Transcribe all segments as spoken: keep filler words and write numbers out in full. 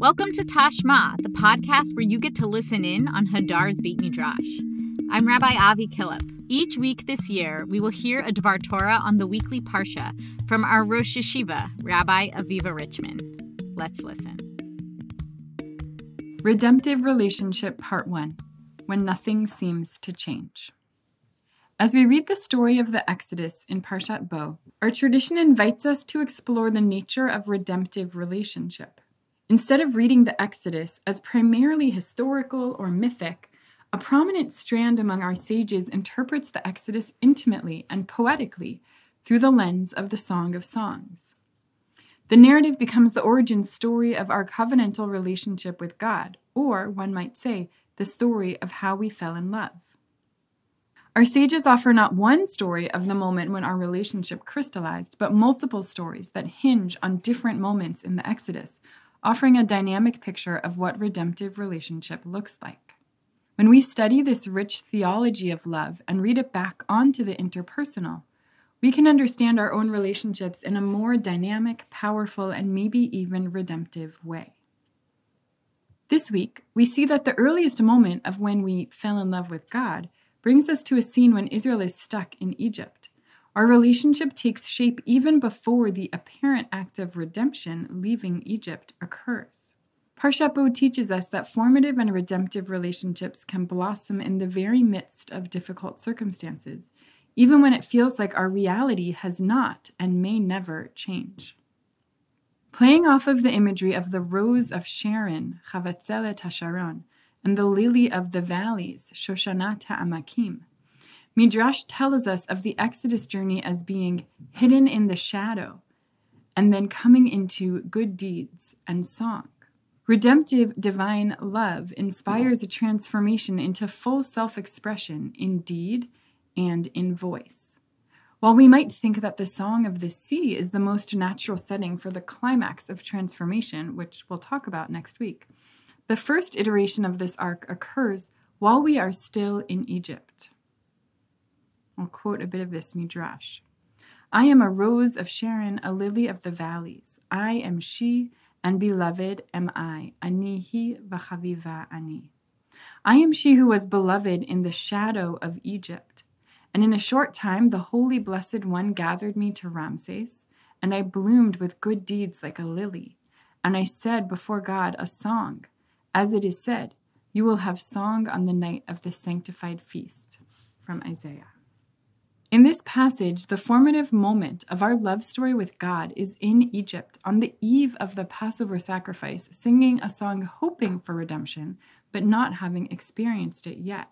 Welcome to Tashma, the podcast where you get to listen in on Hadar's Beit Nidrash. I'm Rabbi Avi Killip. Each week this year, we will hear a Dvar Torah on the weekly Parsha from our Rosh Yeshiva, Rabbi Aviva Richman. Let's listen. Redemptive Relationship Part one, When Nothing Seems to Change. As we read the story of the Exodus in Parshat Bo, our tradition invites us to explore the nature of redemptive relationship. Instead of reading the Exodus as primarily historical or mythic, a prominent strand among our sages interprets the Exodus intimately and poetically through the lens of the Song of Songs. The narrative becomes the origin story of our covenantal relationship with God, or, one might say, the story of how we fell in love. Our sages offer not one story of the moment when our relationship crystallized, but multiple stories that hinge on different moments in the Exodus, offering a dynamic picture of what redemptive relationship looks like. When we study this rich theology of love and read it back onto the interpersonal, we can understand our own relationships in a more dynamic, powerful, and maybe even redemptive way. This week, we see that the earliest moment of when we fell in love with God brings us to a scene when Israel is stuck in Egypt. Our relationship takes shape even before the apparent act of redemption, leaving Egypt, occurs. Parshat Bo teaches us that formative and redemptive relationships can blossom in the very midst of difficult circumstances, even when it feels like our reality has not and may never change. Playing off of the imagery of the rose of Sharon, Chavatzelet Hasharon, and the lily of the valleys, Shoshanat Ha'amakim, Midrash tells us of the Exodus journey as being hidden in the shadow and then coming into good deeds and song. Redemptive divine love inspires a transformation into full self-expression in deed and in voice. While we might think that the Song of the Sea is the most natural setting for the climax of transformation, which we'll talk about next week, the first iteration of this arc occurs while we are still in Egypt. I'll quote a bit of this midrash. I am a rose of Sharon, a lily of the valleys. I am she, and beloved am I. Anihi v'chaviva ani. I am she who was beloved in the shadow of Egypt. And in a short time, the Holy Blessed One gathered me to Ramses, and I bloomed with good deeds like a lily. And I said before God a song, as it is said, you will have song on the night of the sanctified feast. From Isaiah. In this passage, the formative moment of our love story with God is in Egypt, on the eve of the Passover sacrifice, singing a song hoping for redemption, but not having experienced it yet.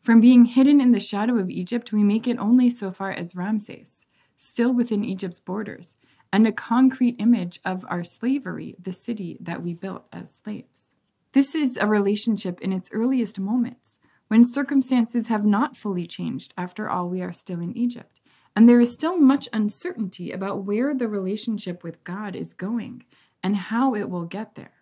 From being hidden in the shadow of Egypt, we make it only so far as Ramses, still within Egypt's borders, and a concrete image of our slavery, the city that we built as slaves. This is a relationship in its earliest moments, when circumstances have not fully changed. After all, we are still in Egypt, and there is still much uncertainty about where the relationship with God is going and how it will get there.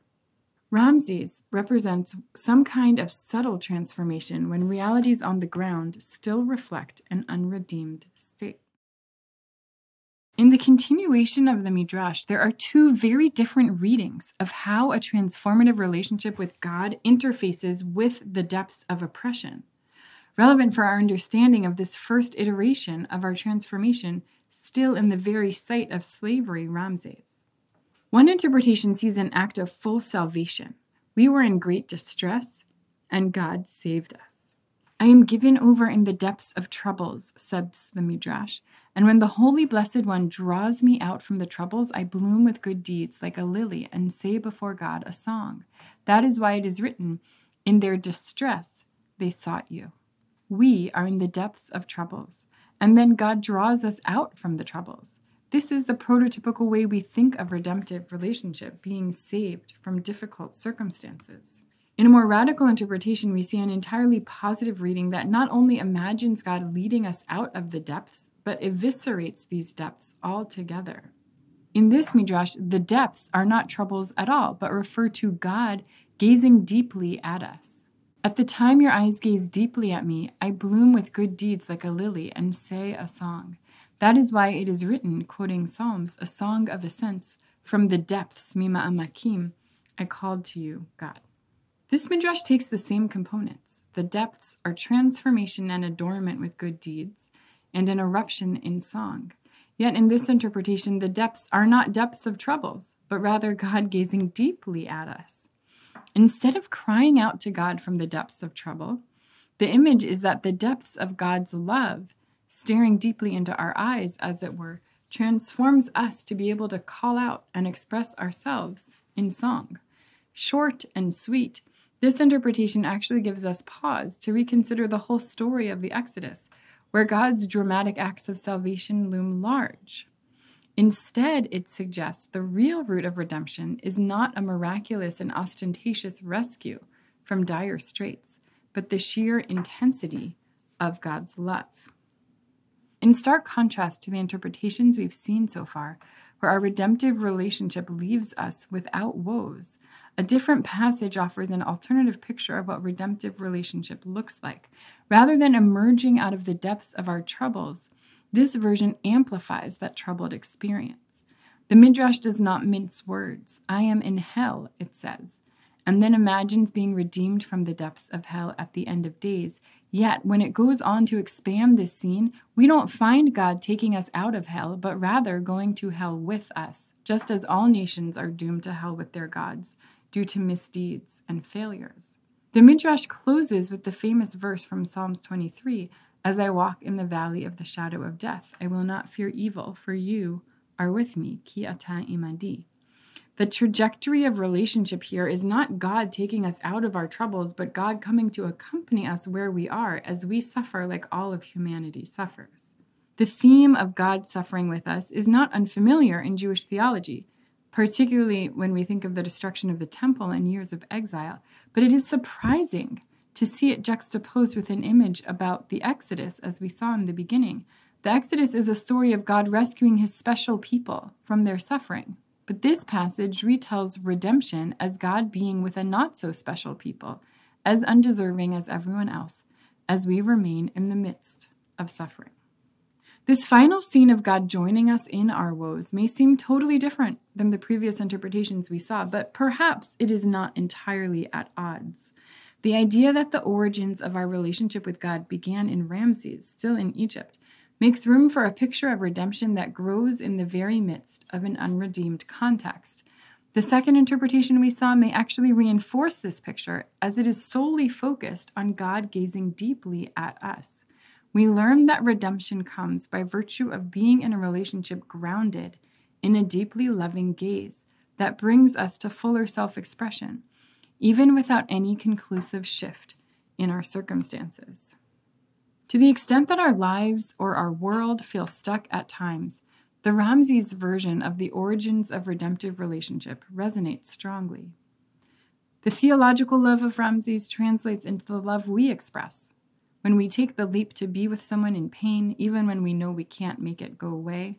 Ramses represents some kind of subtle transformation when realities on the ground still reflect an unredeemed state. In the continuation of the Midrash, there are two very different readings of how a transformative relationship with God interfaces with the depths of oppression. Relevant for our understanding of this first iteration of our transformation, still in the very site of slavery, Ramses. One interpretation sees an act of full salvation. We were in great distress, and God saved us. I am given over in the depths of troubles, says the Midrash, and when the Holy Blessed One draws me out from the troubles, I bloom with good deeds like a lily and say before God a song. That is why it is written, in their distress they sought you. We are in the depths of troubles, and then God draws us out from the troubles. This is the prototypical way we think of redemptive relationship, being saved from difficult circumstances. In a more radical interpretation, we see an entirely positive reading that not only imagines God leading us out of the depths, but eviscerates these depths altogether. In this Midrash, the depths are not troubles at all, but refer to God gazing deeply at us. At the time your eyes gaze deeply at me, I bloom with good deeds like a lily and say a song. That is why it is written, quoting Psalms, a song of ascents, from the depths, Mima Amakim, I called to you, God. This midrash takes the same components. The depths are transformation and adornment with good deeds, and an eruption in song. Yet in this interpretation, the depths are not depths of troubles, but rather God gazing deeply at us. Instead of crying out to God from the depths of trouble, the image is that the depths of God's love, staring deeply into our eyes, as it were, transforms us to be able to call out and express ourselves in song. Short and sweet, this interpretation actually gives us pause to reconsider the whole story of the Exodus, where God's dramatic acts of salvation loom large. Instead, it suggests the real root of redemption is not a miraculous and ostentatious rescue from dire straits, but the sheer intensity of God's love. In stark contrast to the interpretations we've seen so far, where our redemptive relationship leaves us without woes, a different passage offers an alternative picture of what redemptive relationship looks like. Rather than emerging out of the depths of our troubles, this version amplifies that troubled experience. The Midrash does not mince words. I am in hell, it says, and then imagines being redeemed from the depths of hell at the end of days. Yet, when it goes on to expand this scene, we don't find God taking us out of hell, but rather going to hell with us, just as all nations are doomed to hell with their gods due to misdeeds and failures. The Midrash closes with the famous verse from Psalms twenty-three, "As I walk in the valley of the shadow of death, I will not fear evil, for you are with me, ki ata imadi." The trajectory of relationship here is not God taking us out of our troubles, but God coming to accompany us where we are as we suffer like all of humanity suffers. The theme of God suffering with us is not unfamiliar in Jewish theology, particularly when we think of the destruction of the temple and years of exile, but it is surprising to see it juxtaposed with an image about the Exodus, as we saw in the beginning. The Exodus is a story of God rescuing his special people from their suffering. But this passage retells redemption as God being with a not-so-special people, as undeserving as everyone else, as we remain in the midst of suffering. This final scene of God joining us in our woes may seem totally different than the previous interpretations we saw, but perhaps it is not entirely at odds. The idea that the origins of our relationship with God began in Ramses, still in Egypt, makes room for a picture of redemption that grows in the very midst of an unredeemed context. The second interpretation we saw may actually reinforce this picture, as it is solely focused on God gazing deeply at us. We learn that redemption comes by virtue of being in a relationship grounded in a deeply loving gaze that brings us to fuller self-expression, even without any conclusive shift in our circumstances. To the extent that our lives or our world feel stuck at times, the Ramses version of the origins of redemptive relationship resonates strongly. The theological love of Ramses translates into the love we express when we take the leap to be with someone in pain, even when we know we can't make it go away.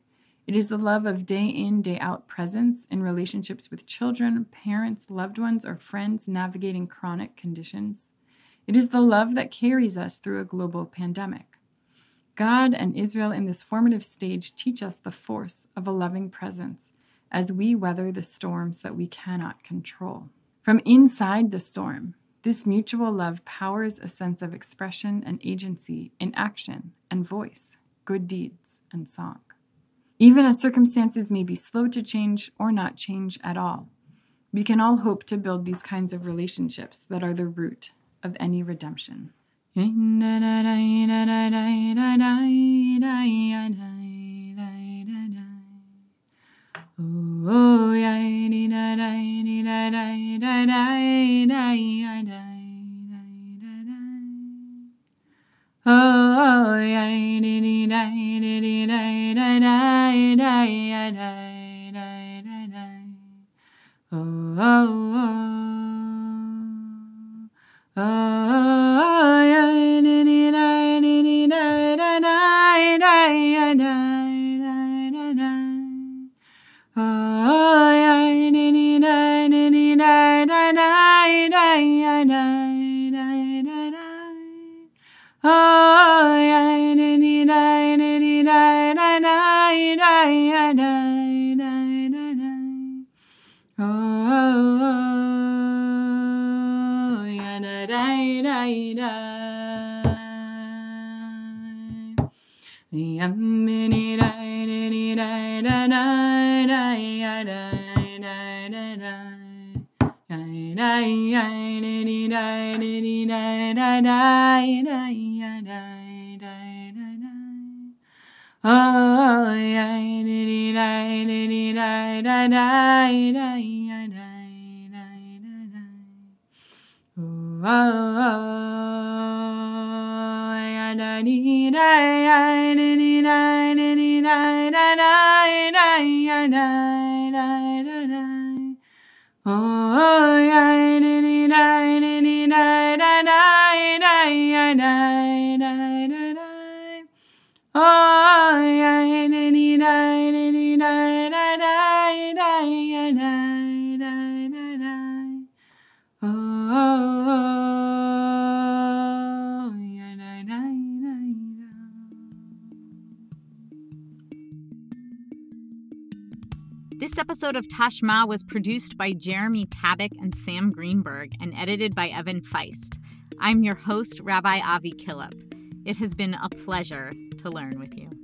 It is the love of day in, day out presence in relationships with children, parents, loved ones, or friends navigating chronic conditions. It is the love that carries us through a global pandemic. God and Israel in this formative stage teach us the force of a loving presence as we weather the storms that we cannot control. From inside the storm, this mutual love powers a sense of expression and agency in action and voice, good deeds and song. Even as circumstances may be slow to change or not change at all, we can all hope to build these kinds of relationships that are the root of any redemption. Oh, oh, oh, oh. This episode of Tashma was produced by Jeremy Tabak and Sam Greenberg and edited by Evan Feist. I'm your host, Rabbi Avi Killip. It has been a pleasure to learn with you.